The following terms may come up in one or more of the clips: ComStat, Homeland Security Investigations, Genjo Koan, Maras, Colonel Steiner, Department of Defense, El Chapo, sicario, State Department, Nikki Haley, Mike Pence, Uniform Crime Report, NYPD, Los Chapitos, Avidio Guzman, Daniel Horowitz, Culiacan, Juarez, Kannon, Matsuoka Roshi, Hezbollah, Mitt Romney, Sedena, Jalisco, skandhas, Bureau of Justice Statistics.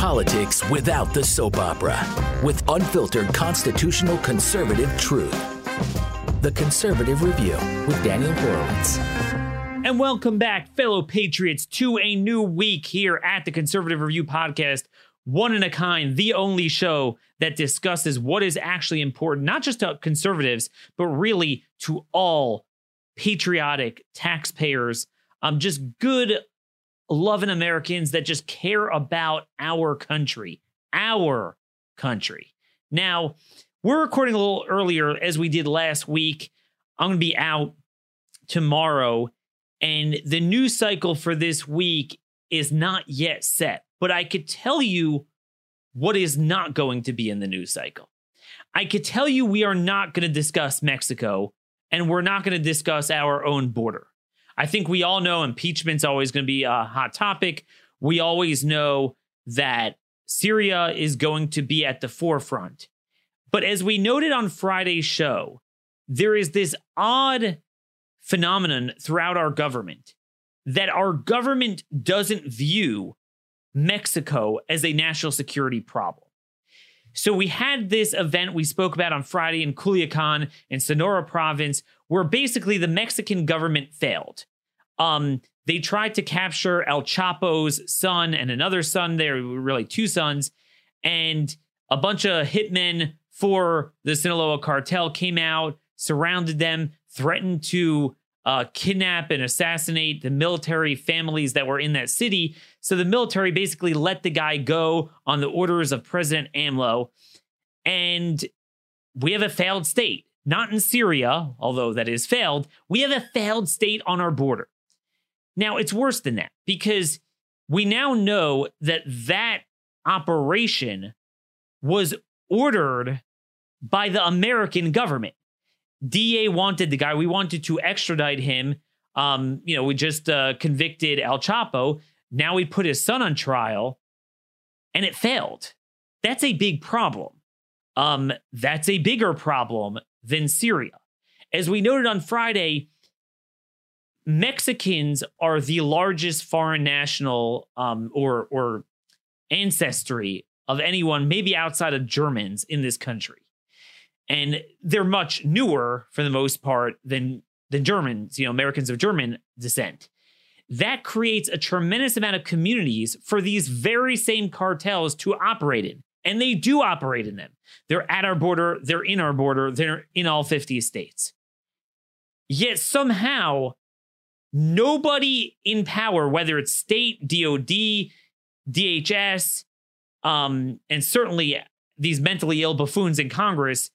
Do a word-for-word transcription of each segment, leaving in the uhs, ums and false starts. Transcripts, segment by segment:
Politics without the soap opera, with unfiltered constitutional conservative truth. The Conservative Review with Daniel Horowitz. And welcome back, fellow patriots, to a new week here at the Conservative Review podcast, one in a kind, the only show that discusses what is actually important, not just to conservatives, but really to all patriotic taxpayers, um, just good, loving Americans that just care about our country, our country. Now, we're recording a little earlier as we did last week. I'm going to be out tomorrow, and the news cycle for this week is not yet set, but I could tell you what is not going to be in the news cycle. I could tell you we are not going to discuss Mexico, and we're not going to discuss our own border. I think we all know impeachment's always going to be a hot topic. We always know that Syria is going to be at the forefront. But as we noted on Friday's show, there is this odd phenomenon throughout our government that our government doesn't view Mexico as a national security problem. So we had this event we spoke about on Friday in Culiacan in Sonora province, where basically the Mexican government failed. Um, they tried to capture El Chapo's son and another son. There were really two sons. And a bunch of hitmen for the Sinaloa cartel came out, surrounded them, threatened to uh, kidnap and assassinate the military families that were in that city. So the military basically let the guy go on the orders of President AMLO. And we have a failed state. Not in Syria, although that is failed. We have a failed state on our border. Now, it's worse than that, because we now know that that operation was ordered by the American government. D E A wanted the guy. We wanted to extradite him. Um, you know, we just uh, convicted El Chapo. Now we put his son on trial, and it failed. That's a big problem. Um, that's a bigger problem than Syria. As we noted on Friday, Mexicans are the largest foreign national um, or, or ancestry of anyone, maybe outside of Germans, in this country. And they're much newer, for the most part, than, than Germans, you know, Americans of German descent. That creates a tremendous amount of communities for these very same cartels to operate in. And they do operate in them. They're at our border. They're in our border. They're in all fifty states. Yet somehow, nobody in power, whether it's state, D O D, D H S, um, and certainly these mentally ill buffoons in Congress,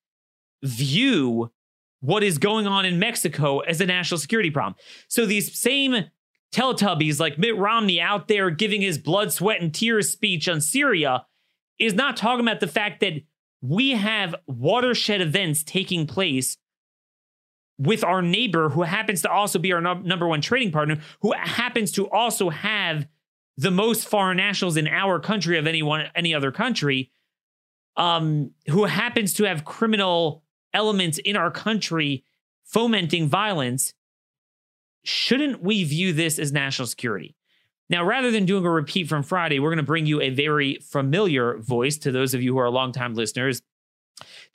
view what is going on in Mexico as a national security problem. So these same Teletubbies like Mitt Romney out there giving his blood, sweat, and tears speech on Syria is not talking about the fact that we have watershed events taking place with our neighbor, who happens to also be our no- number one trading partner, who happens to also have the most foreign nationals in our country of anyone, any other country, um, who happens to have criminal elements in our country fomenting violence. Shouldn't we view this as national security? Now, rather than doing a repeat from Friday, we're going to bring you a very familiar voice to those of you who are longtime listeners.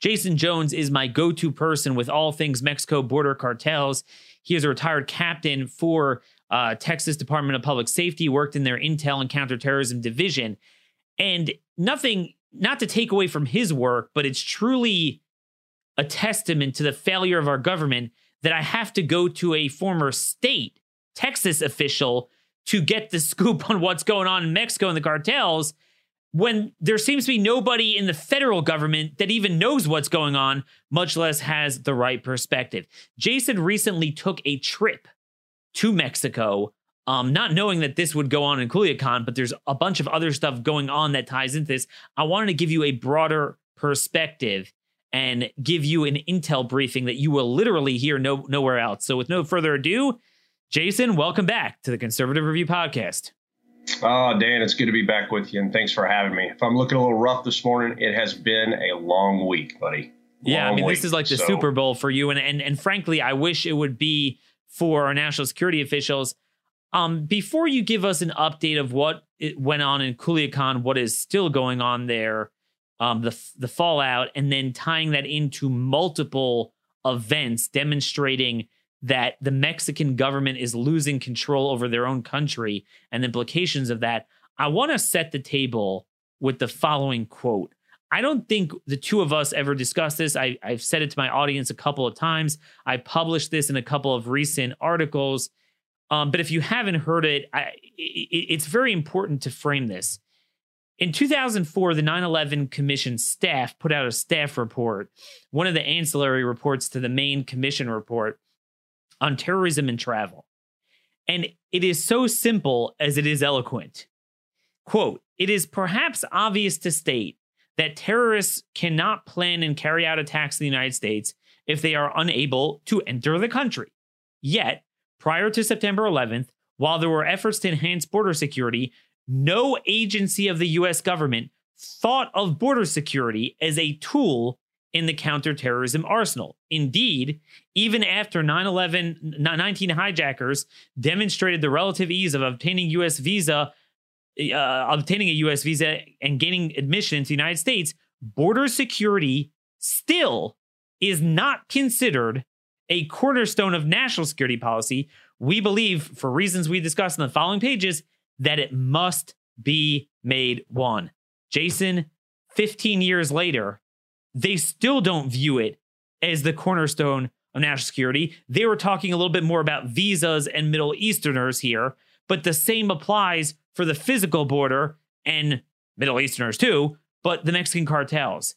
Jaeson Jones is my go-to person with all things Mexico border cartels. He is a retired captain for uh, Texas Department of Public Safety, worked in their intel and counterterrorism division. And nothing, not to take away from his work, but it's truly a testament to the failure of our government that I have to go to a former state, Texas official, to get the scoop on what's going on in Mexico and the cartels, when there seems to be nobody in the federal government that even knows what's going on, much less has the right perspective. Jaeson recently took a trip to Mexico, um, not knowing that this would go on in Culiacan, but there's a bunch of other stuff going on that ties into this. I wanted to give you a broader perspective and give you an intel briefing that you will literally hear no, nowhere else. So with no further ado, Jaeson, welcome back to the Conservative Review Podcast. Oh, Dan, it's good to be back with you, and thanks for having me. If I'm looking a little rough this morning, it has been a long week, buddy. Long yeah, I mean, week, this is like the so. Super Bowl for you, and, and and frankly, I wish it would be for our national security officials. Um, before you give us an update of what went on in Culiacan, what is still going on there, um, the the fallout, and then tying that into multiple events demonstrating that the Mexican government is losing control over their own country and the implications of that, I want to set the table with the following quote. I don't think the two of us ever discussed this. I, I've said it to my audience a couple of times. I published this in a couple of recent articles. Um, but if you haven't heard it, I, it, it's very important to frame this. In two thousand four, the nine eleven Commission staff put out a staff report, one of the ancillary reports to the main commission report on terrorism and travel. And it is so simple as it is eloquent. Quote, "It is perhaps obvious to state that terrorists cannot plan and carry out attacks in the United States if they are unable to enter the country. Yet, prior to September eleventh, while there were efforts to enhance border security, no agency of the U S government thought of border security as a tool in the counterterrorism arsenal. Indeed, even after nine eleven, nineteen hijackers demonstrated the relative ease of obtaining U S visa Uh, obtaining a U S visa and gaining admission into the United States, border security still is not considered a cornerstone of national security policy. We believe, for reasons we discuss in the following pages, that it must be made one." Jason, fifteen years later, they still don't view it as the cornerstone of national security. They were talking a little bit more about visas and Middle Easterners here, but the same applies for the physical border and Middle Easterners too, but the Mexican cartels.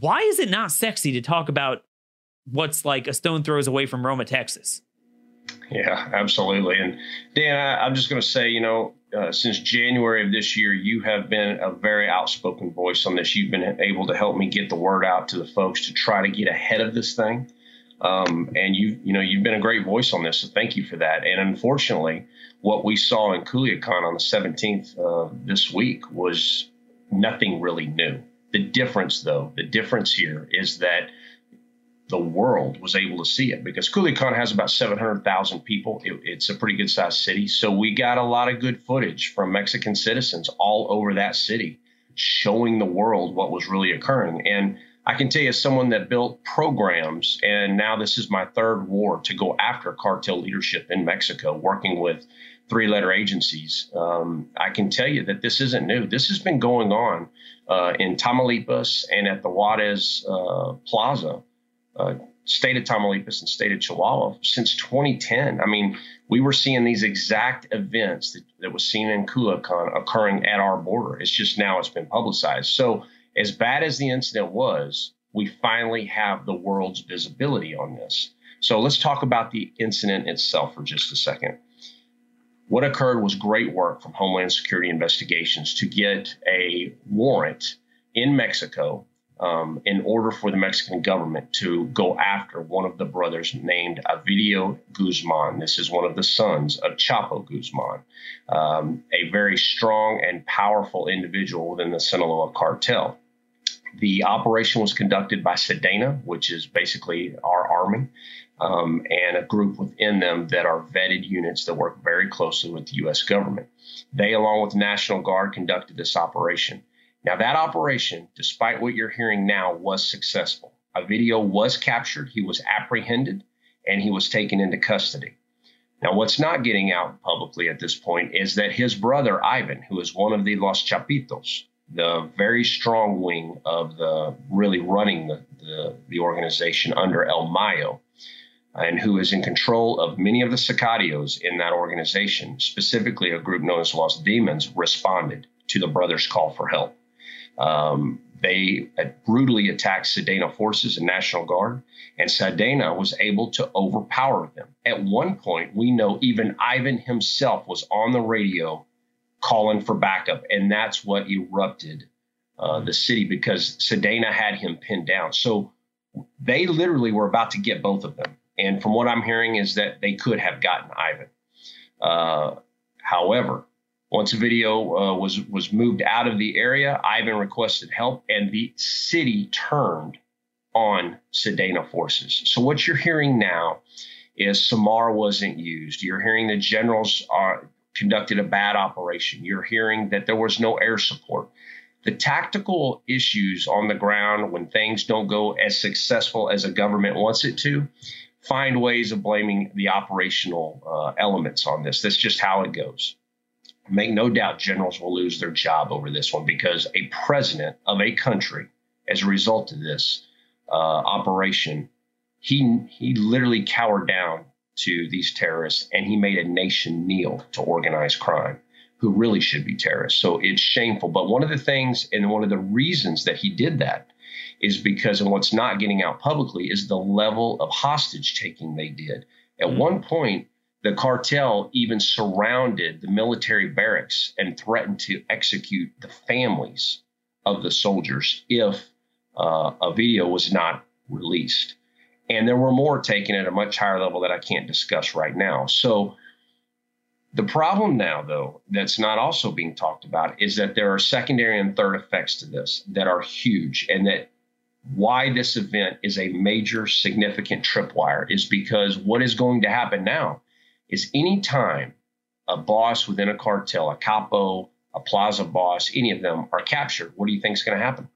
Why is it not sexy to talk about what's like a stone throws away from Roma, Texas? Yeah, absolutely. And Dan, I, I'm just going to say, you know, uh, since January of this year, you have been a very outspoken voice on this. You've been able to help me get the word out to the folks to try to get ahead of this thing. Um, and you, you know, you've been a great voice on this. So thank you for that. And unfortunately, what we saw in Culiacan on the seventeenth of uh, this week was nothing really new. The difference, though, the difference here is that the world was able to see it because Culiacan has about seven hundred thousand people. It, it's a pretty good sized city. So we got a lot of good footage from Mexican citizens all over that city showing the world what was really occurring. And I can tell you, as someone that built programs, and now this is my third war to go after cartel leadership in Mexico, working with three-letter agencies, um, I can tell you that this isn't new. This has been going on uh, in Tamaulipas and at the Juarez uh, Plaza, uh, state of Tamaulipas and state of Chihuahua, since twenty ten. I mean, we were seeing these exact events that, that was seen in Culiacan occurring at our border. It's just now it's been publicized. So as bad as the incident was, we finally have the world's visibility on this. So let's talk about the incident itself for just a second. What occurred was great work from Homeland Security Investigations to get a warrant in Mexico um, in order for the Mexican government to go after one of the brothers named Avidio Guzman. This is one of the sons of Chapo Guzman, um, a very strong and powerful individual within the Sinaloa cartel. The operation was conducted by Sedena, which is basically our army, um, and a group within them that are vetted units that work very closely with the U S government. They, along with the National Guard, conducted this operation. Now, that operation, despite what you're hearing now, was successful. Avidio was captured, he was apprehended, and he was taken into custody. Now, what's not getting out publicly at this point is that his brother, Ivan, who is one of the Los Chapitos, the very strong wing of the really running the, the, the organization under El Mayo, and who is in control of many of the sicarios in that organization, specifically a group known as Los Demons, responded to the brothers' call for help. Um, they brutally attacked Sedena forces and National Guard, and Sedena was able to overpower them. At one point, we know even Ivan himself was on the radio calling for backup, and that's what erupted uh, the city because Sedena had him pinned down. So they literally were about to get both of them. And from what I'm hearing is that they could have gotten Ivan. Uh, however, once a video uh, was, was moved out of the area, Ivan requested help, and the city turned on Sedena forces. So what you're hearing now is S M A R wasn't used. You're hearing the generals are, conducted a bad operation. You're hearing that there was no air support. The tactical issues on the ground when things don't go as successful as a government wants it to, find ways of blaming the operational uh, elements on this. That's just how it goes. Make no doubt generals will lose their job over this one because a president of a country, as a result of this uh, operation, he he literally cowered down to these terrorists, and he made a nation kneel to organized crime, who really should be terrorists. So it's shameful. But one of the things and one of the reasons that he did that is because, and what's not getting out publicly, is the level of hostage taking they did. At mm-hmm. one point, the cartel even surrounded the military barracks and threatened to execute the families of the soldiers if uh, Avidio was not released. And there were more taken at a much higher level that I can't discuss right now. So the problem now, though, that's not also being talked about is that there are secondary and third effects to this that are huge, and that why this event is a major significant tripwire is because what is going to happen now is any time a boss within a cartel, a capo, a plaza boss, any of them are captured, what do you think is going to happen?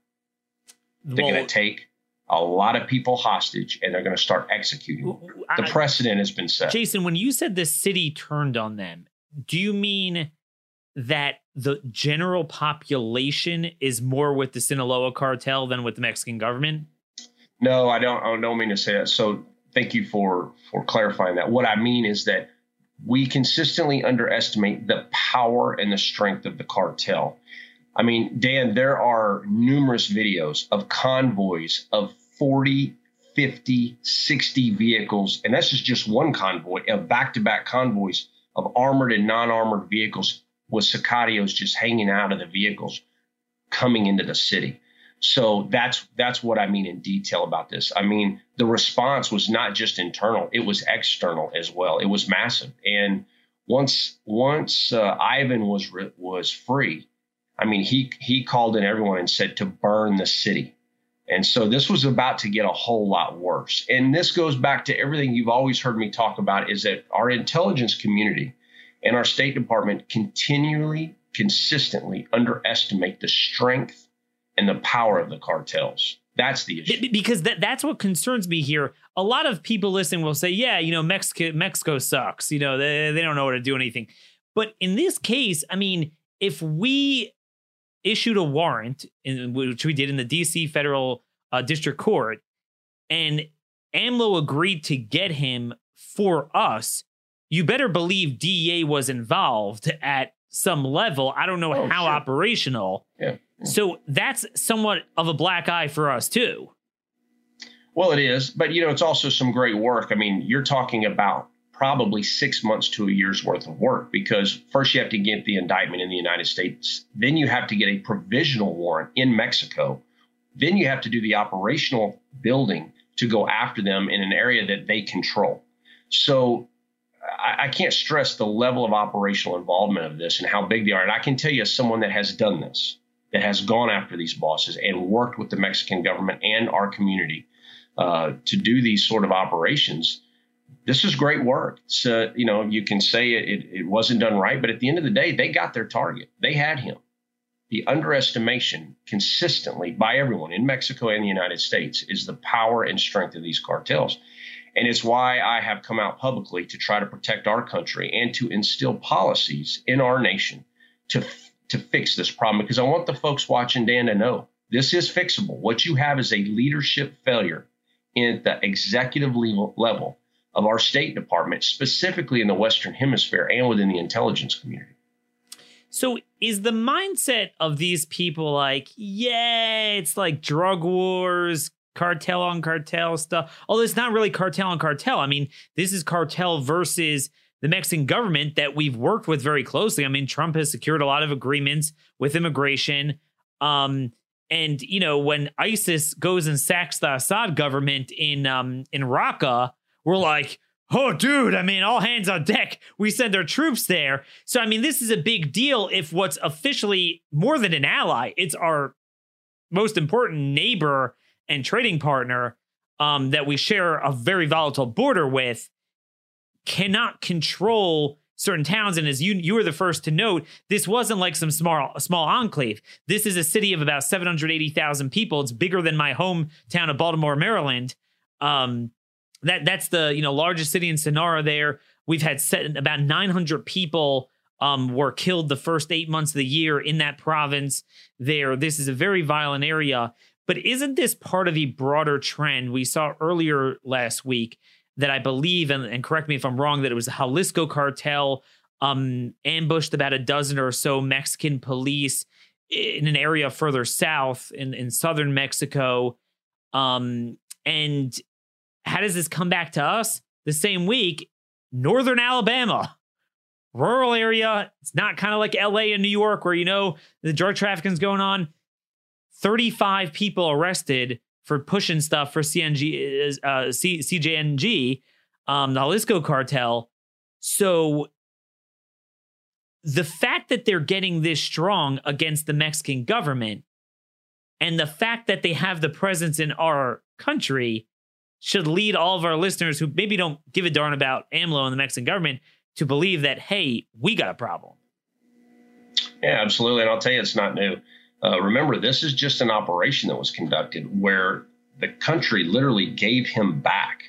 They're well, going to take a lot of people hostage, and they're going to start executing. The precedent has been set. Jaeson, when you said the city turned on them, do you mean that the general population is more with the Sinaloa cartel than with the Mexican government? No, I don't, I don't mean to say that. So thank you for, for clarifying that. What I mean is that we consistently underestimate the power and the strength of the cartel. I mean, Dan, there are numerous videos of convoys of forty, fifty, sixty vehicles, and that's just one convoy, of back-to-back convoys of armored and non-armored vehicles with sicarios just hanging out of the vehicles coming into the city. So that's that's what I mean in detail about this. I mean, the response was not just internal. It was external as well. It was massive. And once once uh, Ivan was was free, I mean, he he called in everyone and said to burn the city. And so this was about to get a whole lot worse. And this goes back to everything you've always heard me talk about, is that our intelligence community and our State Department continually, consistently underestimate the strength and the power of the cartels. That's the issue. Because that, that's what concerns me here. A lot of people listening will say, yeah, you know, Mexico, Mexico sucks. You know, they, they don't know how to do anything. But in this case, I mean, if we issued a warrant, in, which we did in the D C Federal uh, District Court, and AMLO agreed to get him for us, you better believe D E A was involved at some level. I don't know oh, how sure. operational. Yeah. So that's somewhat of a black eye for us, too. Well, it is. But, you know, it's also some great work. I mean, you're talking about probably six months to a year's worth of work, because first you have to get the indictment in the United States. Then you have to get a provisional warrant in Mexico. Then you have to do the operational building to go after them in an area that they control. So I, I can't stress the level of operational involvement of this and how big they are. And I can tell you, as someone that has done this, that has gone after these bosses and worked with the Mexican government and our community uh, to do these sort of operations, this is great work. So, you know, you can say it, it, it wasn't done right, but at the end of the day, they got their target. They had him. The underestimation consistently by everyone in Mexico and the United States is the power and strength of these cartels. And it's why I have come out publicly to try to protect our country and to instill policies in our nation to, to fix this problem, because I want the folks watching, Dan, to know this is fixable. What you have is a leadership failure at the executive level level of our State Department, specifically in the Western Hemisphere and within the intelligence community. So is the mindset of these people like, yeah, it's like drug wars, cartel on cartel stuff? Although it's not really cartel on cartel. I mean, this is cartel versus the Mexican government that we've worked with very closely. I mean, Trump has secured a lot of agreements with immigration. Um, and, you know, when ISIS goes and sacks the Assad government in um, in Raqqa, we're like, oh, dude, I mean, all hands on deck. We send our troops there. So, I mean, this is a big deal if what's officially more than an ally, it's our most important neighbor and trading partner um, that we share a very volatile border with. cannot control certain towns. And as you you were the first to note, this wasn't like some small small enclave. This is a city of about seven hundred eighty thousand people. It's bigger than my hometown of Baltimore, Maryland. Um, that that's the you know largest city in Sonora there. We've had set, about nine hundred people um, were killed the first eight months of the year in that province there. This is a very violent area. But isn't this part of the broader trend we saw earlier last week that I believe, and, and correct me if I'm wrong, that it was the Jalisco cartel um, ambushed about a dozen or so Mexican police in an area further south in, in southern Mexico. Um, and how does this come back to us? The same week, northern Alabama, rural area. It's not kind of like L A and New York where, you know, the drug trafficking's going on. thirty-five people arrested for pushing stuff for C N G, uh, C, C J N G, um, the Jalisco cartel. So the fact that they're getting this strong against the Mexican government and the fact that they have the presence in our country should lead all of our listeners who maybe don't give a darn about AMLO and the Mexican government to believe that, hey, we got a problem. Yeah, absolutely. And I'll tell you, it's not new. Uh, remember, this is just an operation that was conducted where the country literally gave him back.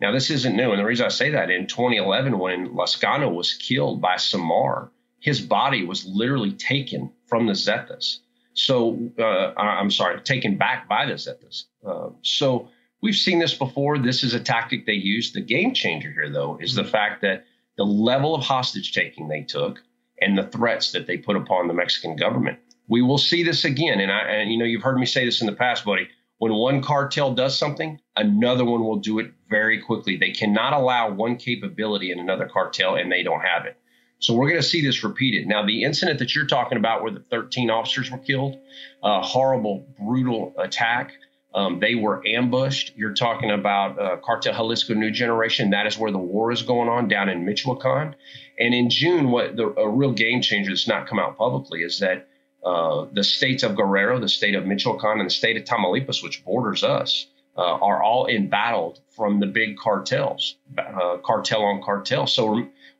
Now, this isn't new. And the reason I say that, in twenty eleven, when Lascano was killed by Samar, his body was literally taken from the Zetas. So uh, I'm sorry, taken back by the Zetas. Uh, so we've seen this before. This is a tactic they used. The game changer here, though, is the fact that the level of hostage taking they took and the threats that they put upon the Mexican government. We will see this again. And, I, and, you know, you've heard me say this in the past, buddy. When one cartel does something, another one will do it very quickly. They cannot allow one capability in another cartel, and they don't have it. So we're going to see this repeated. Now, the incident that you're talking about where the thirteen officers were killed, a horrible, brutal attack. Um, they were ambushed. You're talking about uh, Cartel Jalisco New Generation. That is where the war is going on down in Michoacan. And in June, what the, a real game changer that's not come out publicly is that Uh, the states of Guerrero, the state of Michoacan, and the state of Tamaulipas, which borders us, uh, are all embattled from the big cartels, uh, cartel on cartel. So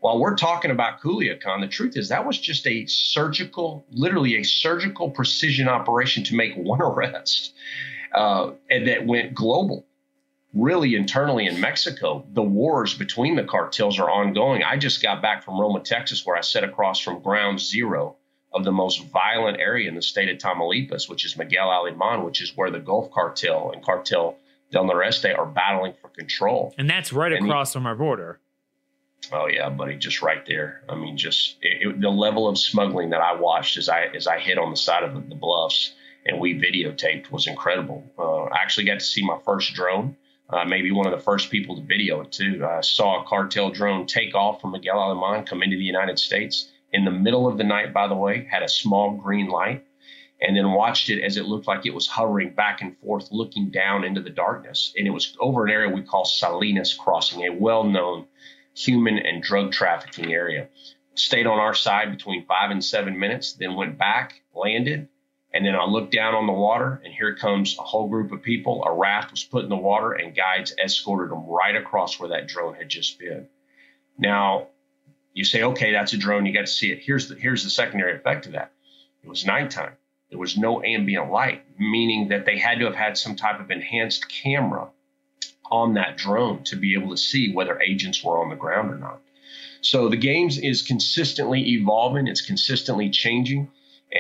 while we're talking about Culiacan, the truth is that was just a surgical, literally a surgical precision operation to make one arrest, uh, and that went global. Really internally in Mexico, the wars between the cartels are ongoing. I just got back from Roma, Texas, where I sat across from ground zero of the most violent area in the state of Tamaulipas, which is Miguel Alemán, which is where the Gulf Cartel and Cartel del Noreste are battling for control. And that's right and across he, from our border. Oh, yeah, buddy, just right there. I mean, just it, it, the level of smuggling that I watched as I as I hit on the side of the, the bluffs and we videotaped was incredible. Uh, I actually got to see my first drone, uh, maybe one of the first people to video it, too. I saw a cartel drone take off from Miguel Alemán, come into the United States, in the middle of the night, by the way, had a small green light, and then watched it as it looked like it was hovering back and forth, looking down into the darkness. And it was over an area we call Salinas Crossing, a well-known human and drug trafficking area. Stayed on our side between five and seven minutes, then went back, landed, and then I looked down on the water, and here comes a whole group of people. A raft was put in the water, and guides escorted them right across where that drone had just been. Now, you say, okay, that's a drone. You got to see it. Here's the here's the secondary effect of that. It was nighttime. There was no ambient light, meaning that they had to have had some type of enhanced camera on that drone to be able to see whether agents were on the ground or not. So the game is consistently evolving. It's consistently changing.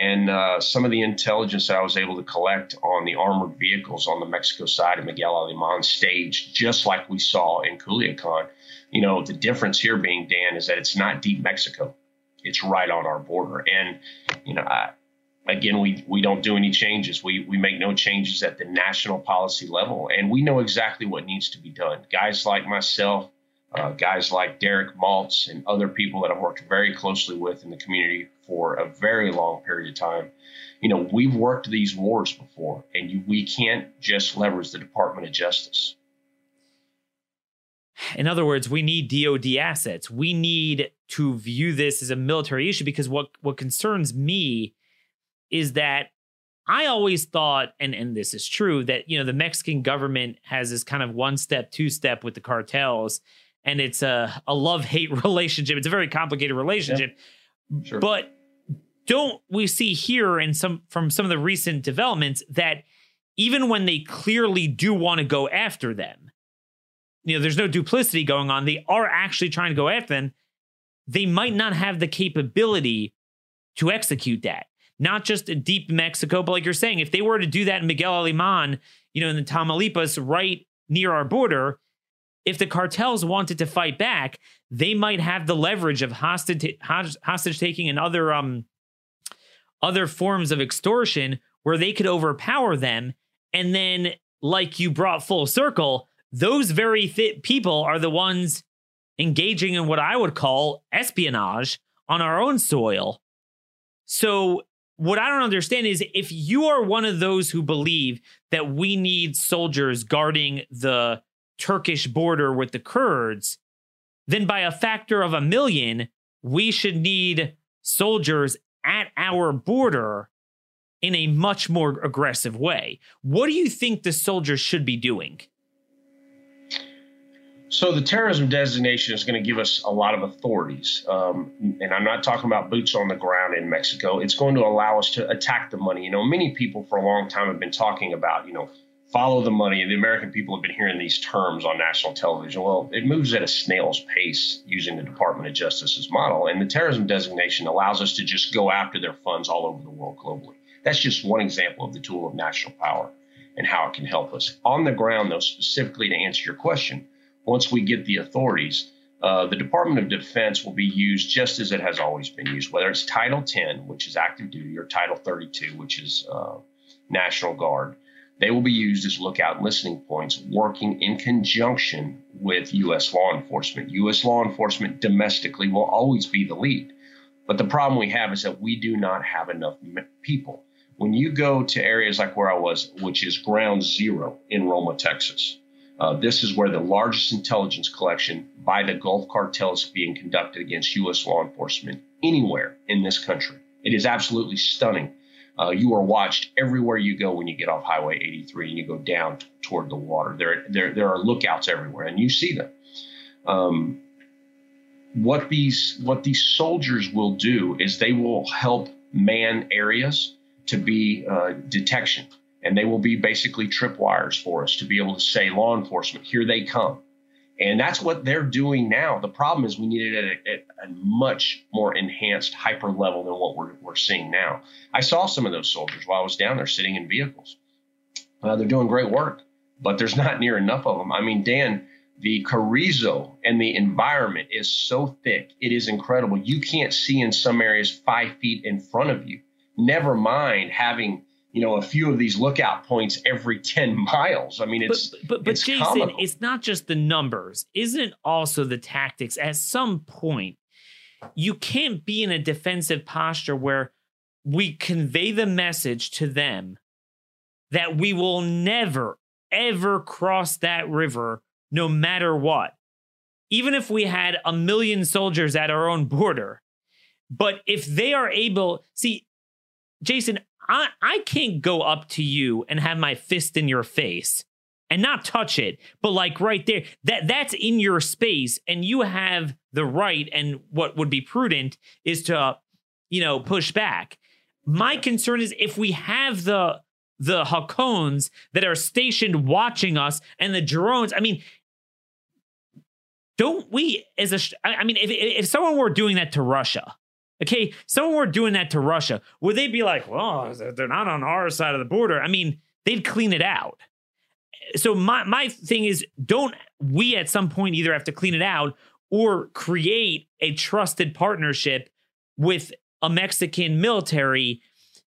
And uh, some of the intelligence I was able to collect on the armored vehicles on the Mexico side of Miguel Alemán staged, just like we saw in Culiacan. You know, the difference here being, Dan, is that it's not deep Mexico. It's right on our border. And, you know, I, again, we, we don't do any changes. We, we make no changes at the national policy level. And we know exactly what needs to be done. Guys like myself, Uh, guys like Derek Maltz and other people that I've worked very closely with in the community for a very long period of time. You know, we've worked these wars before, and you, we can't just leverage the Department of Justice. In other words, we need D O D assets. We need to view this as a military issue, because what, what concerns me is that I always thought, and, and this is true, that, you know, the Mexican government has this kind of one step, two step with the cartels. and it's a, a love-hate relationship. It's a very complicated relationship. Yeah. Sure. But don't we see here in some from some of the recent developments that even when they clearly do want to go after them, you know, there's no duplicity going on. They are actually trying to go after them. They might not have the capability to execute that. Not just in deep Mexico, but like you're saying, if they were to do that in Miguel Alemán, you know, in the Tamaulipas, right near our border, if the cartels wanted to fight back, they might have the leverage of hostage hostage taking and other um other forms of extortion where they could overpower them. And then, like you brought full circle, those very fit people are the ones engaging in what I would call espionage on our own soil. So what I don't understand is if you are one of those who believe that we need soldiers guarding the Turkish border with the Kurds, then by a factor of a million, we should need soldiers at our border in a much more aggressive way. What do you think the soldiers should be doing? So the terrorism designation is going to give us a lot of authorities. Um, and I'm not talking about boots on the ground in Mexico. It's going to allow us to attack the money. You know, many people for a long time have been talking about, you know, follow the money. And the American people have been hearing these terms on national television. Well, it moves at a snail's pace using the Department of Justice's model. And the terrorism designation allows us to just go after their funds all over the world globally. That's just one example of the tool of national power and how it can help us. On the ground, though, specifically to answer your question, once we get the authorities, uh, the Department of Defense will be used just as it has always been used, whether it's Title ten, which is active duty, or Title thirty-two, which is uh, National Guard. They will be used as lookout and listening points, working in conjunction with U S law enforcement. U S law enforcement domestically will always be the lead. But the problem we have is that we do not have enough people. When you go to areas like where I was, which is ground zero in Roma, Texas, Uh, this is where the largest intelligence collection by the Gulf Cartel is being conducted against U S law enforcement anywhere in this country. It is absolutely stunning. Uh, you are watched everywhere you go when you get off Highway eighty-three and you go down t- toward the water. There, there, there are lookouts everywhere, and you see them. Um, what these, what these soldiers will do is they will help man areas to be uh, detection. And they will be basically tripwires for us to be able to say, law enforcement, here they come. And that's what they're doing now. The problem is we need it at a, at a much more enhanced hyper level than what we're, we're seeing now. I saw some of those soldiers while I was down there sitting in vehicles. Uh, they're doing great work, but there's not near enough of them. I mean, Dan, the chorizo and the environment is so thick. It is incredible. You can't see in some areas five feet in front of you. Never mind having, you know, a few of these lookout points every ten miles. I mean, it's But, but, but it's Jaeson, comical. It's not just the numbers. Isn't it also the tactics? At some point, you can't be in a defensive posture where we convey the message to them that we will never, ever cross that river, no matter what. Even if we had a million soldiers at our own border. But if they are able... See, Jaeson, I, I can't go up to you and have my fist in your face and not touch it, but like right there, that that's in your space, and you have the right, and what would be prudent is to, uh, you know, push back. My concern is if we have the the Hakones that are stationed watching us and the drones. I mean, don't we as a? I mean, if if someone were doing that to Russia. Okay, someone were doing that to Russia, would they be like, well, they're not on our side of the border? I mean, they'd clean it out. So my, my thing is, don't we at some point either have to clean it out or create a trusted partnership with a Mexican military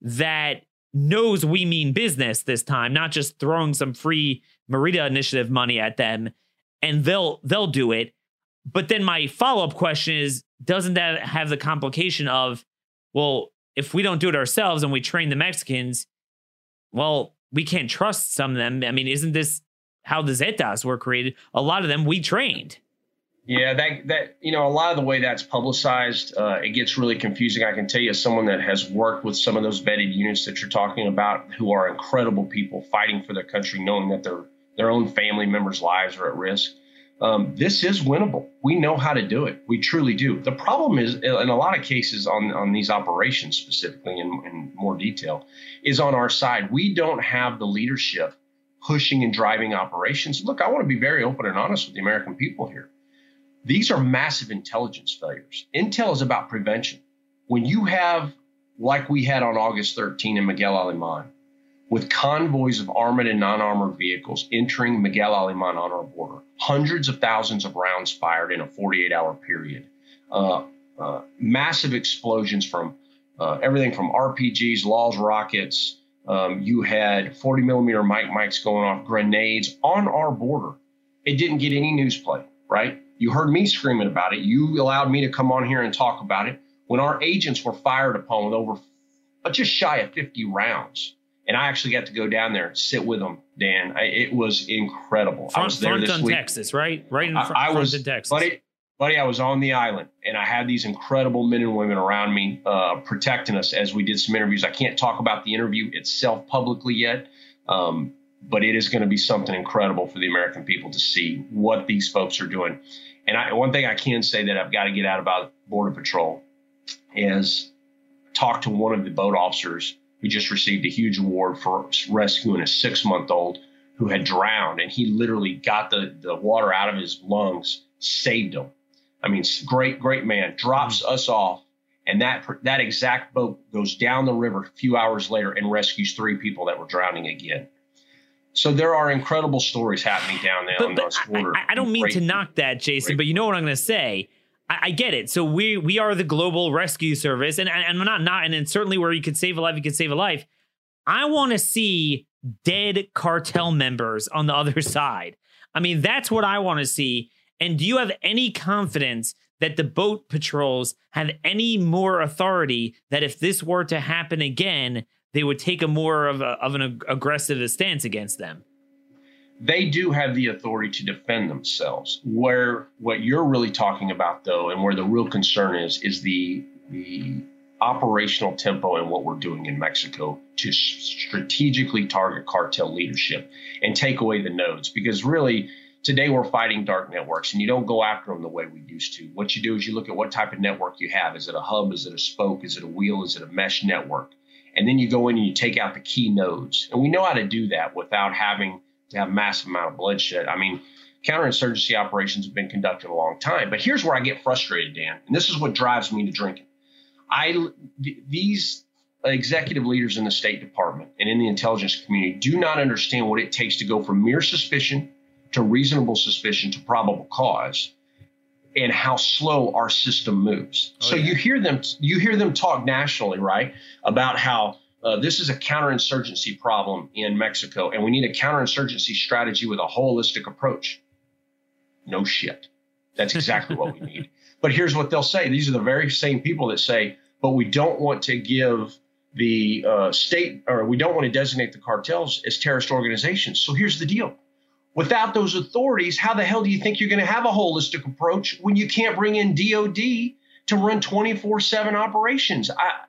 that knows we mean business this time, not just throwing some free Merida Initiative money at them and they'll they'll do it. But then my follow-up question is, doesn't that have the complication of, well, if we don't do it ourselves and we train the Mexicans, well, we can't trust some of them. I mean, isn't this how the Zetas were created? A lot of them we trained. Yeah, that, that you know, a lot of the way that's publicized, uh, it gets really confusing. I can tell you as someone that has worked with some of those vetted units that you're talking about who are incredible people fighting for their country, knowing that their, their own family members' lives are at risk. Um, this is winnable. We know how to do it. We truly do. The problem is, in a lot of cases on, on these operations specifically in, in more detail, is on our side. We don't have the leadership pushing and driving operations. Look, I want to be very open and honest with the American people here. These are massive intelligence failures. Intel is about prevention. When you have, like we had on August thirteenth in Miguel Alemán, with convoys of armored and non-armored vehicles entering Miguel Alemán on our border, hundreds of thousands of rounds fired in a forty-eight hour period, uh, uh, massive explosions from uh, everything from R P Gs, Laws rockets. Um, you had forty millimeter mic mics going off, grenades on our border. It didn't get any news play, right? You heard me screaming about it. You allowed me to come on here and talk about it when our agents were fired upon with over just shy of fifty rounds. And I actually got to go down there and sit with them, Dan. I, it was incredible. Front, I was there this week. Texas, right? Right in front, I, I front was, in Texas. Buddy, buddy, I was on the island, and I had these incredible men and women around me uh, protecting us as we did some interviews. I can't talk about the interview itself publicly yet, um, but it is going to be something incredible for the American people to see what these folks are doing. And I, one thing I can say that I've got to get out about Border Patrol is talk to one of the boat officers who just received a huge award for rescuing a six month old who had drowned, and he literally got the, the water out of his lungs, saved him. I mean, great, great man, drops us off, and that that exact boat goes down the river a few hours later and rescues three people that were drowning again. So there are incredible stories happening down there but, on this border. I, I don't mean great, to knock that, Jason, great. But you know what I'm going to say? I get it. So we we are the global rescue service, and and we're not not, and it's certainly where you could save a life, you could save a life. I want to see dead cartel members on the other side. I mean, that's what I want to see. And do you have any confidence that the boat patrols have any more authority that if this were to happen again, they would take a more of a, of an ag- aggressive stance against them? They do have the authority to defend themselves. Where what you're really talking about, though, and where the real concern is, is the, the operational tempo and what we're doing in Mexico to strategically target cartel leadership and take away the nodes. Because really, today we're fighting dark networks, and you don't go after them the way we used to. What you do is you look at what type of network you have. Is it a hub? Is it a spoke? Is it a wheel? Is it a mesh network? And then you go in and you take out the key nodes. And we know how to do that without having to have a massive amount of bloodshed. I mean, counterinsurgency operations have been conducted a long time, but here's where I get frustrated, Dan, and this is what drives me to drinking. I, th- these executive leaders in the State Department and in the intelligence community do not understand what it takes to go from mere suspicion to reasonable suspicion to probable cause, and how slow our system moves. Oh, so yeah. you hear them, you hear them talk nationally, right, about how Uh, this is a counterinsurgency problem in Mexico, and we need a counterinsurgency strategy with a holistic approach. No shit. That's exactly what we need. But here's what they'll say. These are the very same people that say, but we don't want to give the uh, state, or we don't want to designate the cartels as terrorist organizations. So here's the deal. Without those authorities, how the hell do you think you're going to have a holistic approach when you can't bring in D O D to run twenty-four seven operations? I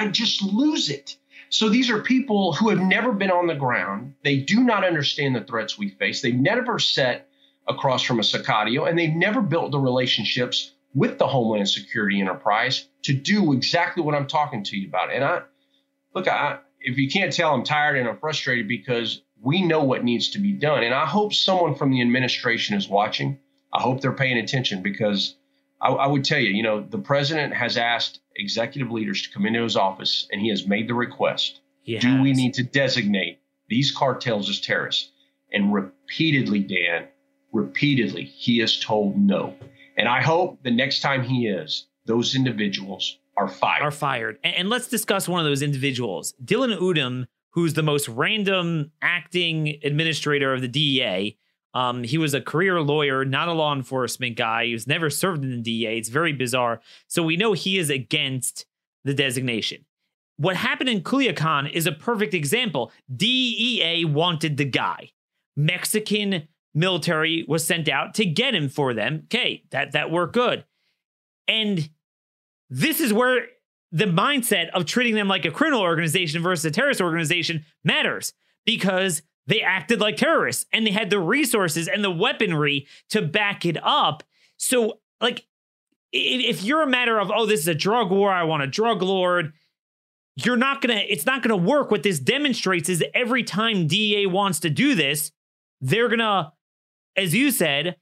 I just lose it. So these are people who have never been on the ground. They do not understand the threats we face. They've never sat across from a Sicario, and they've never built the relationships with the Homeland Security enterprise to do exactly what I'm talking to you about. And I look, I, if you can't tell, I'm tired and I'm frustrated because we know what needs to be done. And I hope someone from the administration is watching. I hope they're paying attention, because I, I would tell you, you know, the president has asked executive leaders to come into his office, and he has made the request. Yes. Do we need to designate these cartels as terrorists? And repeatedly, Dan, repeatedly, he is told no. And I hope the next time he is, those individuals are fired. Are fired. And, and let's discuss one of those individuals, Dylan Udom, who's the most random acting administrator of the D E A. Um, he was a career lawyer, not a law enforcement guy. He was never served in the D E A. It's very bizarre. So we know he is against the designation. What happened in Culiacan is a perfect example. D E A wanted the guy. Mexican military was sent out to get him for them. Okay, that, that worked good. And this is where the mindset of treating them like a criminal organization versus a terrorist organization matters, because They acted like terrorists, and they had the resources and the weaponry to back it up. So, like, if you're a matter of, oh, this is a drug war, I want a drug lord, you're not going to, it's not going to work. What this demonstrates is that every time D E A wants to do this, they're going to, as you said,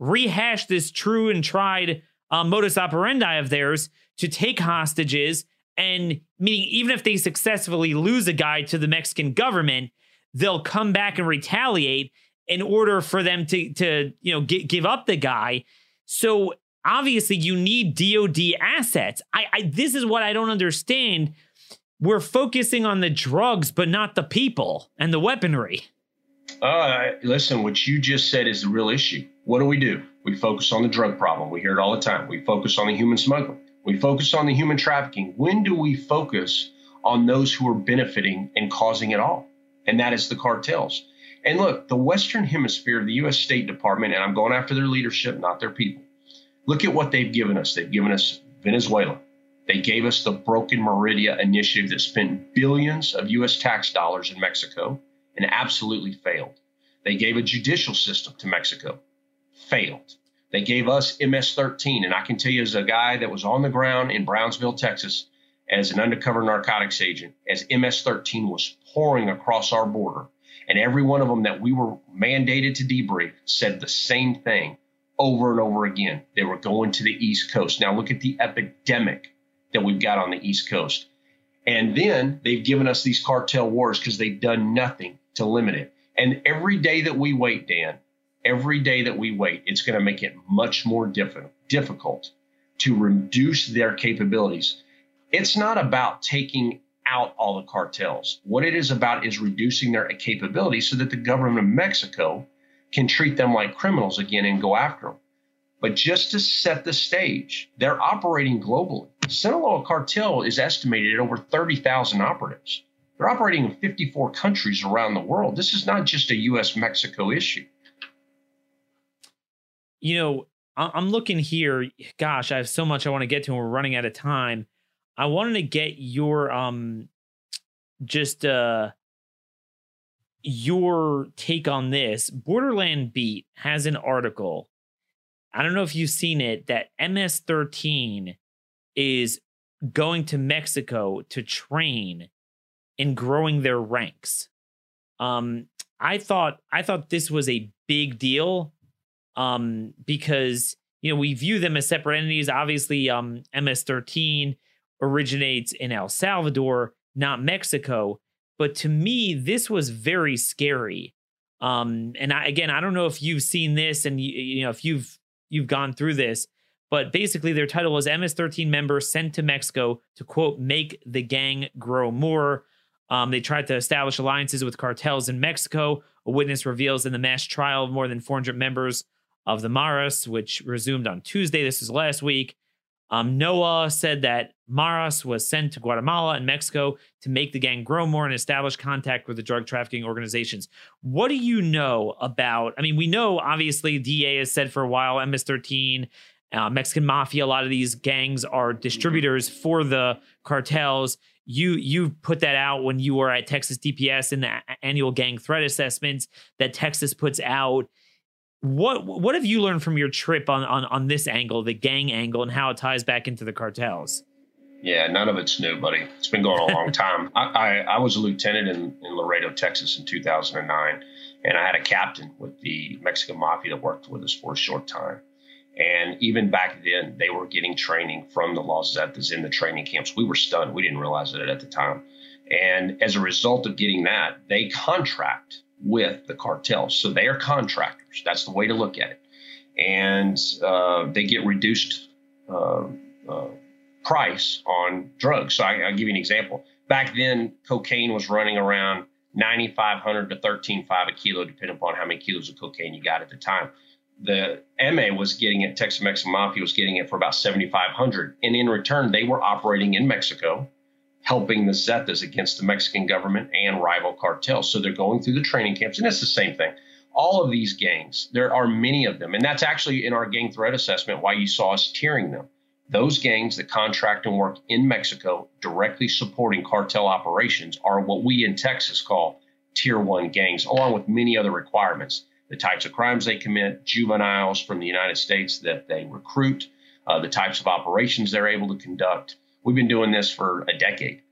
rehash this true and tried uh, modus operandi of theirs to take hostages. And meaning, even if they successfully lose a guy to the Mexican government, they'll come back and retaliate in order for them to, to you know, g- give up the guy. So obviously you need D O D assets. I, I this is what I don't understand. We're focusing on the drugs, but not the people and the weaponry. Uh, listen, what you just said is the real issue. What do we do? We focus on the drug problem. We hear it all the time. We focus on the human smuggling. We focus on the human trafficking. When do we focus on those who are benefiting and causing it all? And that is the cartels. And look, the Western Hemisphere, the U S State Department, and I'm going after their leadership, not their people. Look at what they've given us. They've given us Venezuela. They gave us the broken Merida Initiative that spent billions of U S tax dollars in Mexico and absolutely failed. They gave a judicial system to Mexico, failed. They gave us M S thirteen. And I can tell you, as a guy that was on the ground in Brownsville, Texas, as an undercover narcotics agent, as M S thirteen was pouring across our border, and every one of them that we were mandated to debrief said the same thing over and over again. They were going to the East Coast. Now look at the epidemic that we've got on the East Coast. And then they've given us these cartel wars because they've done nothing to limit it. And every day that we wait, Dan, every day that we wait, it's going to make it much more diff- difficult to reduce their capabilities. It's not about taking out all the cartels. What it is about is reducing their capability so that the government of Mexico can treat them like criminals again and go after them. But just to set the stage, they're operating globally. Sinaloa cartel is estimated at over thirty thousand operatives. They're operating in fifty-four countries around the world. This is not just a U S Mexico issue. You know, I'm looking here. Gosh, I have so much I want to get to, and we're running out of time. I wanted to get your um, just uh, your take on this. Borderland Beat has an article. I don't know if you've seen it, that M S thirteen is going to Mexico to train in growing their ranks. Um, I thought I thought this was a big deal um, because, you know, we view them as separate entities. Obviously, um, M S thirteen originates in El Salvador, not Mexico. But to me, this was very scary. Um, and I, again, I don't know if you've seen this, and you, you know if you've you've gone through this, but basically their title was M S thirteen members sent to Mexico to, quote, make the gang grow more. Um, they tried to establish alliances with cartels in Mexico. A witness reveals in the mass trial of more than four hundred members of the Maras, which resumed on Tuesday. This was last week. Um, Noah said that Maras was sent to Guatemala and Mexico to make the gang grow more and establish contact with the drug trafficking organizations. What do you know about, I mean, we know, obviously, D E A has said for a while, M S thirteen, uh, Mexican Mafia, a lot of these gangs are distributors for the cartels. You you put that out when you were at Texas D P S in the annual gang threat assessments that Texas puts out. What what have you learned from your trip on, on, on this angle, the gang angle, and how it ties back into the cartels? Yeah, none of it's new, buddy. It's been going on a long time. I, I, I was a lieutenant in, in Laredo, Texas in two thousand nine, and I had a captain with the Mexican Mafia that worked with us for a short time. And even back then, they were getting training from the Los Zetas in the training camps. We were stunned. We didn't realize it at the time. And as a result of getting that, they contract with the cartels. So they are contractors. That's the way to look at it. And uh, they get reduced uh, uh, price on drugs. So I, I'll give you an example. Back then, cocaine was running around nine thousand five hundred to thirteen thousand five hundred a kilo, depending upon how many kilos of cocaine you got at the time. The M A was getting it, Texas Mexican Mafia was getting it for about seven thousand five hundred. And in return, they were operating in Mexico, helping the Zetas against the Mexican government and rival cartels. So they're going through the training camps, and it's the same thing. All of these gangs, there are many of them, and that's actually in our gang threat assessment why you saw us tiering them. Those gangs that contract and work in Mexico directly supporting cartel operations are what we in Texas call tier one gangs, along with many other requirements, the types of crimes they commit, juveniles from the United States that they recruit, uh, the types of operations they're able to conduct. We've been doing this for a decade.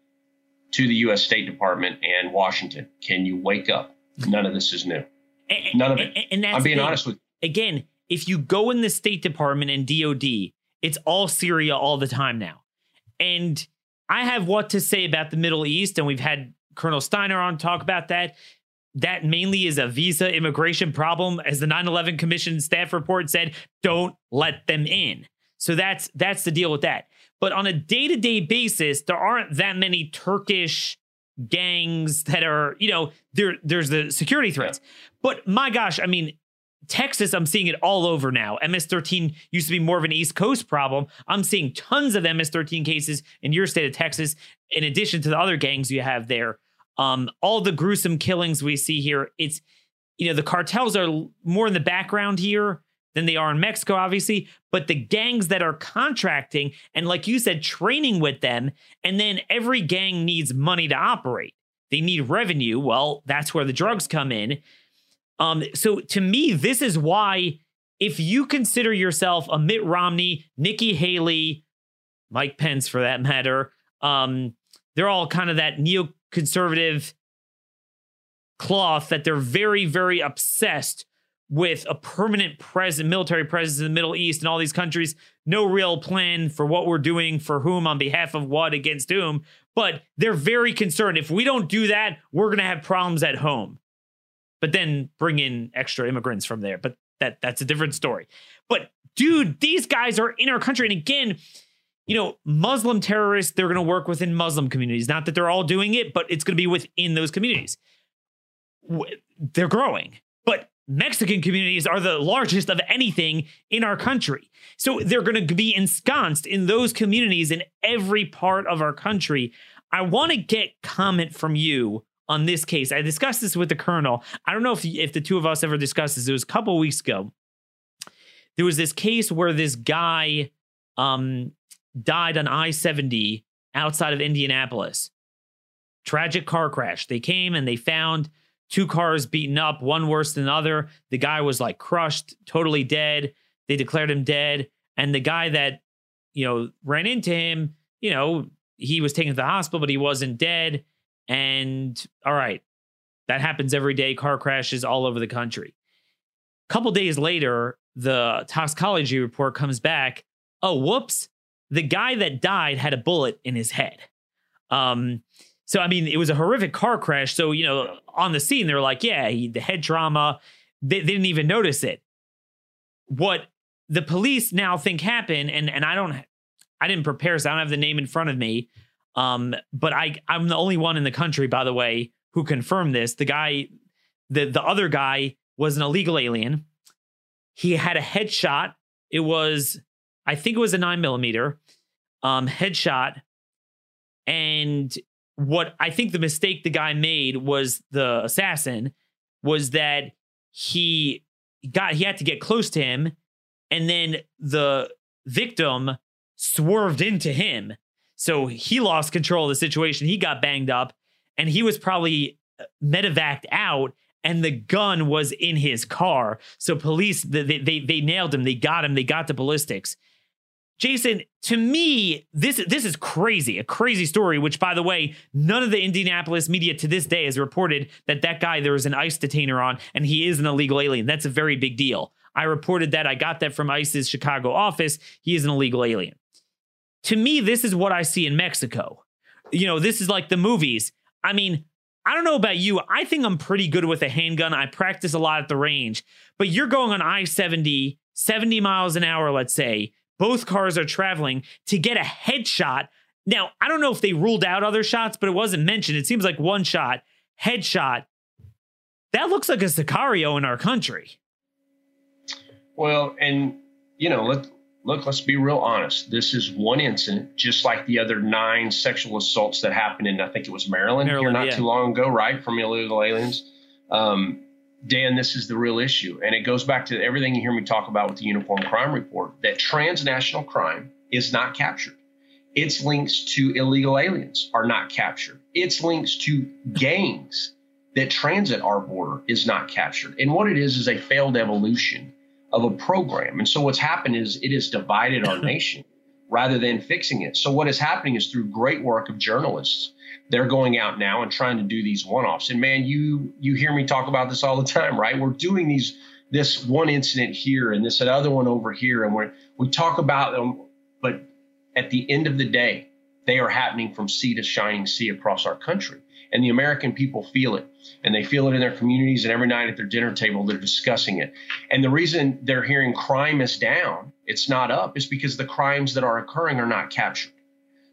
To the U S State Department and Washington, can you wake up? None of this is new. None of it. And, and that's I'm being again, honest with you. Again, if you go in the State Department and D O D, it's all Syria all the time now. And I have what to say about the Middle East, and we've had Colonel Steiner on talk about that. That mainly is a visa immigration problem. As the nine eleven Commission staff report said, don't let them in. So that's that's the deal with that. But on a day-to-day basis, there aren't that many Turkish gangs that are, you know, there. There's the security threats. But my gosh, I mean, Texas, I'm seeing it all over now. M S thirteen used to be more of an East Coast problem. I'm seeing tons of M S thirteen cases in your state of Texas, in addition to the other gangs you have there. Um, all the gruesome killings we see here, it's, you know, the cartels are more in the background here than they are in Mexico, obviously, but the gangs that are contracting and, like you said, training with them, and then every gang needs money to operate. They need revenue. Well, that's where the drugs come in. Um, so to me, this is why, if you consider yourself a Mitt Romney, Nikki Haley, Mike Pence for that matter, um, they're all kind of that neoconservative cloth that they're very, very obsessed with a permanent presence, military presence in the Middle East and all these countries. No real plan for what we're doing, for whom, on behalf of what, against whom. But they're very concerned. If we don't do that, we're going to have problems at home. But then bring in extra immigrants from there. But that that's a different story. But dude, these guys are in our country. And again, you know, Muslim terrorists, they're going to work within Muslim communities. Not that they're all doing it, but it's going to be within those communities. They're growing. But Mexican communities are the largest of anything in our country. So they're going to be ensconced in those communities in every part of our country. I want to get comment from you on this case. I discussed this with the colonel. I don't know if, if the two of us ever discussed this. It was a couple of weeks ago. There was this case where this guy um, died on I seventy outside of Indianapolis. Tragic car crash. They came and they found two cars beaten up, one worse than the other. The guy was like crushed, totally dead. They declared him dead. And the guy that, you know, ran into him, you know, he was taken to the hospital, but he wasn't dead. And all right, that happens every day. Car crashes all over the country. A couple days later, the toxicology report comes back. Oh, whoops. The guy that died had a bullet in his head. Um, so, I mean, it was a horrific car crash. So, you know, on the scene, they're like, yeah, he, the head trauma. They, they didn't even notice it. What the police now think happened. And, and I don't I didn't prepare, so I don't have the name in front of me. Um, but I, I'm the only one in the country, by the way, who confirmed this. The guy, the, the other guy was an illegal alien. He had a headshot. It was, I think it was a nine millimeter, um, headshot. And what I think the mistake the guy made was the assassin was that he got, he had to get close to him. And then the victim swerved into him. So he lost control of the situation. He got banged up and he was probably medevaced out and the gun was in his car. So police, they, they, they nailed him. They got him. They got the ballistics. Jaeson, to me, this, this is crazy, a crazy story, which, by the way, none of the Indianapolis media to this day has reported that that guy, there was an ICE detainer on and he is an illegal alien. That's a very big deal. I reported that. I got that from ICE's Chicago office. He is an illegal alien. To me, this is what I see in Mexico. You know, this is like the movies. I mean, I don't know about you. I think I'm pretty good with a handgun. I practice a lot at the range. But you're going on I seventy, seventy miles an hour, let's say. Both cars are traveling to get a headshot. Now, I don't know if they ruled out other shots, but it wasn't mentioned. It seems like one shot, headshot. That looks like a Sicario in our country. Well, and, you know, let's. Look, let's be real honest. This is one incident, just like the other nine sexual assaults that happened in, I think it was Maryland, Maryland here not yeah. too long ago, right, from illegal aliens. Um, Dan, this is the real issue. And it goes back to everything you hear me talk about with the Uniform Crime Report, that transnational crime is not captured. Its links to illegal aliens are not captured. Its links to gangs that transit our border is not captured. And what it is is a failed evolution of a program. And so what's happened is it has divided our nation rather than fixing it. So what is happening is through great work of journalists, they're going out now and trying to do these one-offs. And man, you you hear me talk about this all the time, right? We're doing these this one incident here and this other one over here, and we we talk about them, but at the end of the day, they are happening from sea to shining sea across our country. And the American people feel it, and they feel it in their communities, and every night at their dinner table, they're discussing it. And the reason they're hearing crime is down, it's not up, is because the crimes that are occurring are not captured.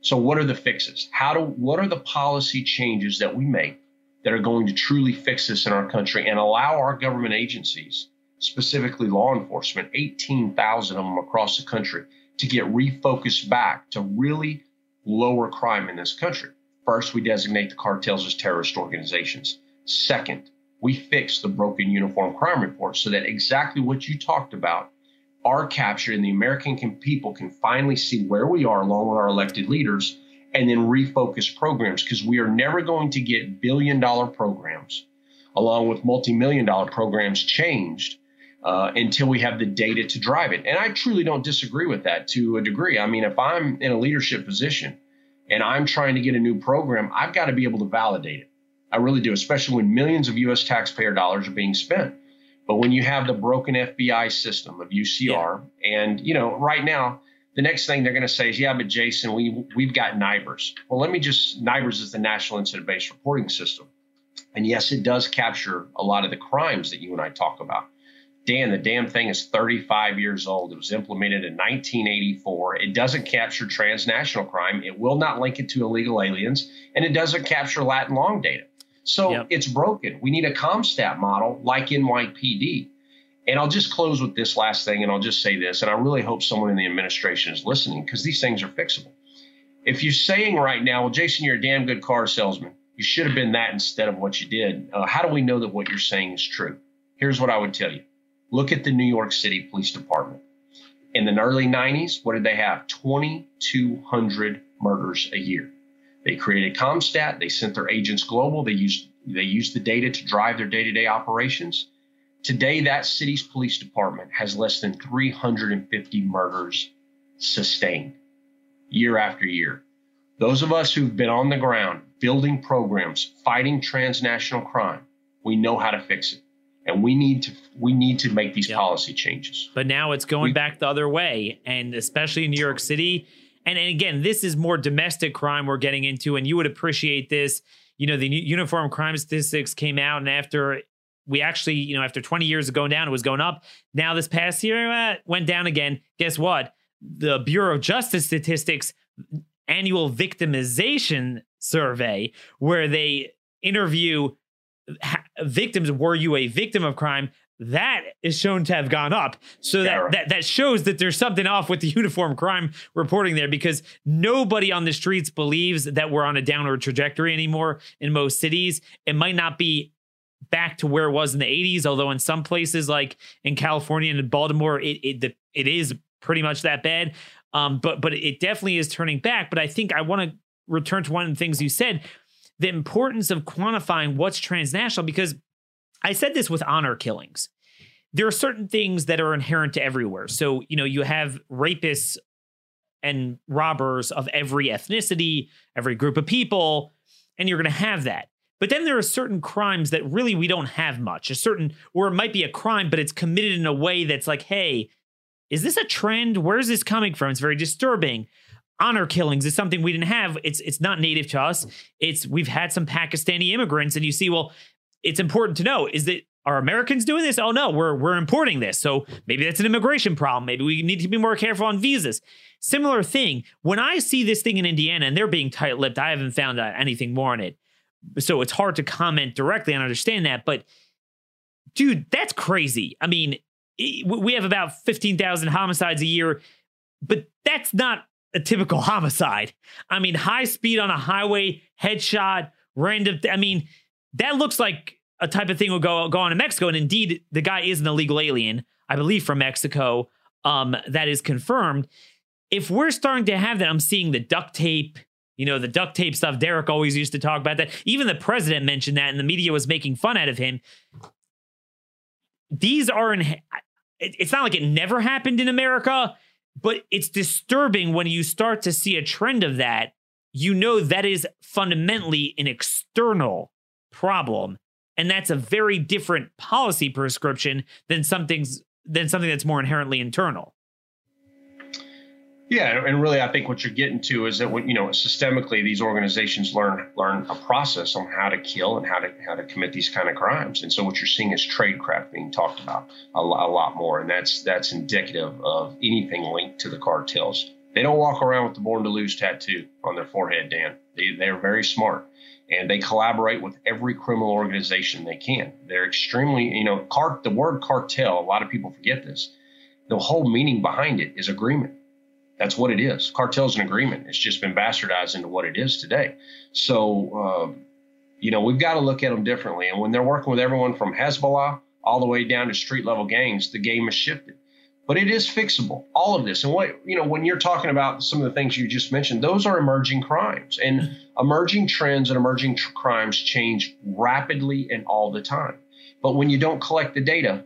So what are the fixes? How do, what are the policy changes that we make that are going to truly fix this in our country and allow our government agencies, specifically law enforcement, eighteen thousand of them across the country, to get refocused back to really lower crime in this country? First, we designate the cartels as terrorist organizations. Second, we fix the broken Uniform Crime Report so that exactly what you talked about are captured and the American can, people can finally see where we are along with our elected leaders, and then refocus programs, because we are never going to get billion dollar programs along with multi-million dollar programs changed uh, until we have the data to drive it. And I truly don't disagree with that to a degree. I mean, if I'm in a leadership position and I'm trying to get a new program, I've got to be able to validate it. I really do, especially when millions of U S taxpayer dollars are being spent. But when you have the broken F B I system of U C R, yeah. and, you know, right now, the next thing they're going to say is, yeah, but Jason, we, we've got NIBRS. Well, let me just, NIBRS is the National Incident-Based Reporting System. And yes, it does capture a lot of the crimes that you and I talk about. Dan, the damn thing is thirty-five years old. It was implemented in nineteen eighty-four. It doesn't capture transnational crime. It will not link it to illegal aliens. And it doesn't capture lat and long data. So yep. It's broken. We need a ComStat model like N Y P D. And I'll just close with this last thing, and I'll just say this, and I really hope someone in the administration is listening, because these things are fixable. If you're saying right now, well, Jason, you're a damn good car salesman. You should have been that instead of what you did. Uh, how do we know that what you're saying is true? Here's what I would tell you. Look at the New York City Police Department. In the early nineties, what did they have? twenty-two hundred murders a year. They created ComStat. They sent their agents global. They used, they used the data to drive their day-to-day operations. Today, that city's police department has less than three hundred fifty murders sustained year after year. Those of us who've been on the ground building programs, fighting transnational crime, we know how to fix it. And we need to we need to make these yep. policy changes. But now it's going we, back the other way, and especially in New York City. And, and again, this is more domestic crime we're getting into, and you would appreciate this. You know, the Uniform Crime Statistics came out, and after we actually, you know, after twenty years of going down, it was going up. Now this past year, it went down again. Guess what? The Bureau of Justice Statistics annual victimization survey, where they interview victims, were you a victim of crime? That is shown to have gone up. So that, that that shows that there's something off with the Uniform Crime Reporting there, because nobody on the streets believes that we're on a downward trajectory anymore in most cities. It might not be back to where it was in the eighties, although in some places like in California and in Baltimore, it it it is pretty much that bad. Um, but but it definitely is turning back. But I think I want to return to one of the things you said, the importance of quantifying what's transnational, because I said this with honor killings. There are certain things that are inherent to everywhere. So, you know, you have rapists and robbers of every ethnicity, every group of people, and you're going to have that. But then there are certain crimes that really we don't have much. A certain, or it might be a crime, but it's committed in a way that's like, hey, is this a trend? Where's this coming from? It's very disturbing. Honor killings is something we didn't have. It's it's not native to us. It's we've had some Pakistani immigrants, and you see, well, it's important to know, is that are Americans doing this? Oh, no, we're we're importing this. So maybe that's an immigration problem. Maybe we need to be more careful on visas. Similar thing. When I see this thing in Indiana and they're being tight-lipped, I haven't found out anything more on it. So it's hard to comment directly and understand that. But, dude, that's crazy. I mean, it, we have about fifteen thousand homicides a year, but that's not a typical homicide. I mean, high speed on a highway, headshot, random. Th- I mean, that looks like a type of thing will go, go on in Mexico. And indeed, the guy is an illegal alien, I believe, from Mexico. Um, that is confirmed. If we're starting to have that, I'm seeing the duct tape, You know, the duct tape stuff, Derek always used to talk about that. Even the president mentioned that, and the media was making fun out of him. These are, in, it's not like it never happened in America, but it's disturbing when you start to see a trend of that. You know, that is fundamentally an external problem. And that's a very different policy prescription than something's than something that's more inherently internal. Yeah, and really, I think what you're getting to is that, when, you know, systemically, these organizations learn learn a process on how to kill and how to how to commit these kind of crimes. And so what you're seeing is tradecraft being talked about a, a lot more. And that's that's indicative of anything linked to the cartels. They don't walk around with the Born to Lose tattoo on their forehead, Dan. They, they're very smart, and they collaborate with every criminal organization they can. They're extremely, you know, cart, the word cartel, a lot of people forget this. The whole meaning behind it is agreement. That's what it is. Cartel's an agreement. It's just been bastardized into what it is today. So, um, you know, we've got to look at them differently. And when they're working with everyone from Hezbollah all the way down to street level gangs, the game has shifted. But it is fixable, all of this. And what, you know, when you're talking about some of the things you just mentioned, those are emerging crimes, and emerging trends and emerging tr- crimes change rapidly and all the time. But when you don't collect the data,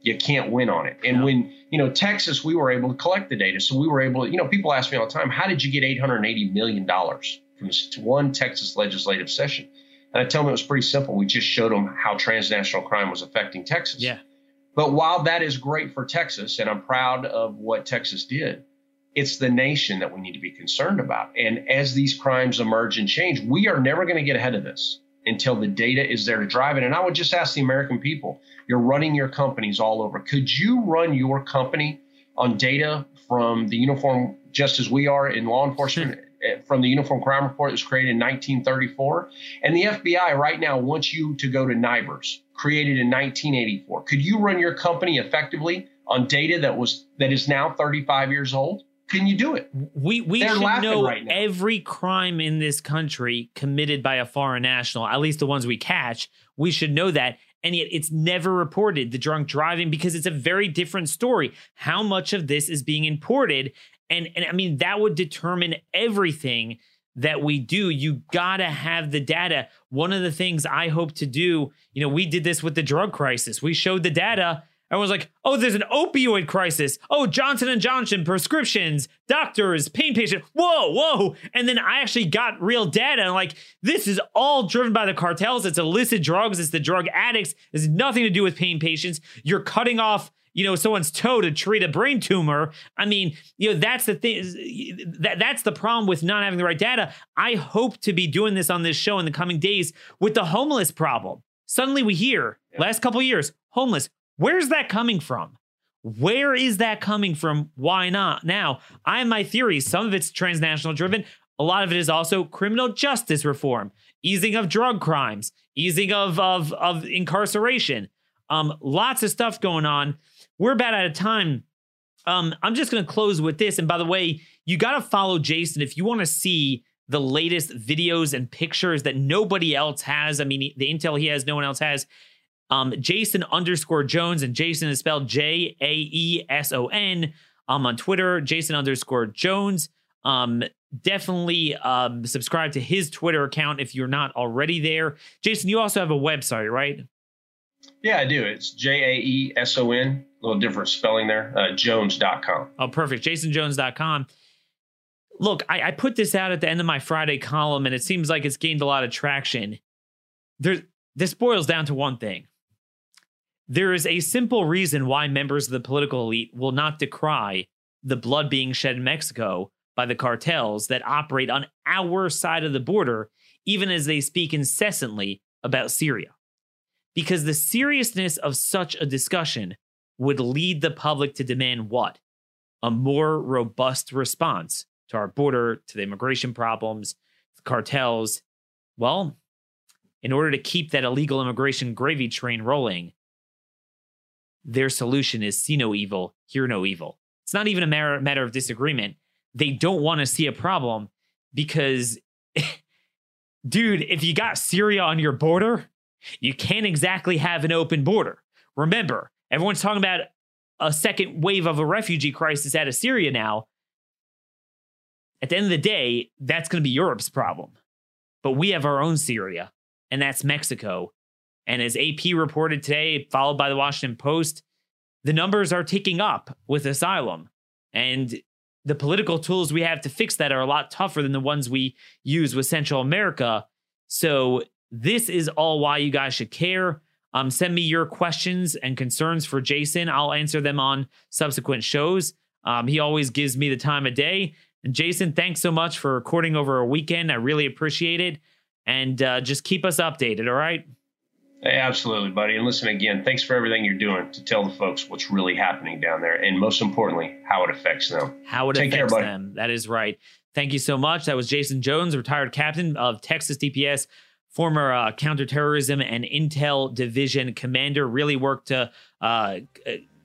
you can't win on it. And yeah. when, you know, Texas, we were able to collect the data. So we were able to, you know, people ask me all the time, how did you get eight hundred eighty million dollars from this one Texas legislative session? And I tell them it was pretty simple. We just showed them how transnational crime was affecting Texas. Yeah. But while that is great for Texas, and I'm proud of what Texas did, it's the nation that we need to be concerned about. And as these crimes emerge and change, we are never going to get ahead of this until the data is there to drive it. And I would just ask the American people, you're running your companies all over. Could you run your company on data from the uniform, just as we are in law enforcement, from the Uniform Crime Report that was created in nineteen thirty-four? And the F B I right now wants you to go to NIBRS, created in nineteen eighty-four. Could you run your company effectively on data that was that is now thirty-five years old? Can you do it? We we They're should know right every crime in this country committed by a foreign national, at least the ones we catch. We should know that. And yet it's never reported, the drunk driving, because it's a very different story. How much of this is being imported? And, and I mean, that would determine everything that we do. You got to have the data. One of the things I hope to do, you know, we did this with the drug crisis. We showed the data. Everyone's like, oh, there's an opioid crisis. Oh, Johnson and Johnson, prescriptions, doctors, pain patients. Whoa, whoa. And then I actually got real data. And like, this is all driven by the cartels. It's illicit drugs. It's the drug addicts. It has nothing to do with pain patients. You're cutting off, you know, someone's toe to treat a brain tumor. I mean, you know, that's the thing. That, that's the problem with not having the right data. I hope to be doing this on this show in the coming days with the homeless problem. Suddenly we hear, yeah. last couple of years, homeless. Where's that coming from? Where is that coming from? Why not? Now, I have my theories. Some of it's transnational driven. A lot of it is also criminal justice reform, easing of drug crimes, easing of, of, of incarceration. Um, lots of stuff going on. We're about out of time. Um, I'm just going to close with this. And by the way, you got to follow Jaeson if you want to see the latest videos and pictures that nobody else has. I mean, the intel he has, no one else has. Um, Jaeson underscore Jones, and Jaeson is spelled J A E S O N. I'm on Twitter, Jaeson underscore Jones. Um, definitely um, subscribe to his Twitter account if you're not already there. Jaeson, you also have a website, right? Yeah, I do. It's J A E S O N. A little different spelling there. Uh, Jones dot com. Oh, perfect. Jason Jones dot com. Look, I, I put this out at the end of my Friday column, and it seems like it's gained a lot of traction. There, this boils down to one thing. There is a simple reason why members of the political elite will not decry the blood being shed in Mexico by the cartels that operate on our side of the border, even as they speak incessantly about Syria. Because the seriousness of such a discussion would lead the public to demand what? A more robust response to our border, to the immigration problems, the cartels. Well, in order to keep that illegal immigration gravy train rolling, their solution is see no evil, hear no evil. It's not even a matter, matter of disagreement. They don't want to see a problem because, dude, if you got Syria on your border, you can't exactly have an open border. Remember, everyone's talking about a second wave of a refugee crisis out of Syria now. At the end of the day, that's going to be Europe's problem. But we have our own Syria, and that's Mexico. And as A P reported today, followed by the Washington Post, the numbers are ticking up with asylum. And the political tools we have to fix that are a lot tougher than the ones we use with Central America. So this is all why you guys should care. Um, send me your questions and concerns for Jason. I'll answer them on subsequent shows. Um, he always gives me the time of day. And Jason, thanks so much for recording over a weekend. I really appreciate it. And uh, just keep us updated, all right? Hey, absolutely, buddy. And listen, again, thanks for everything you're doing to tell the folks what's really happening down there. And most importantly, how it affects them. How it Take affects care, them. That is right. Thank you so much. That was Jaeson Jones, retired captain of Texas D P S, former uh, counterterrorism and intel division commander. Really worked to... Uh,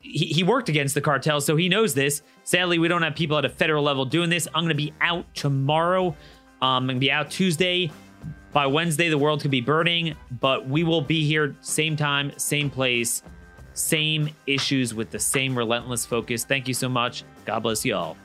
he, he worked against the cartel, so he knows this. Sadly, we don't have people at a federal level doing this. I'm going to be out tomorrow. Um, I'm going to be out Tuesday. By Wednesday, the world could be burning, but we will be here same time, same place, same issues with the same relentless focus. Thank you so much. God bless you all.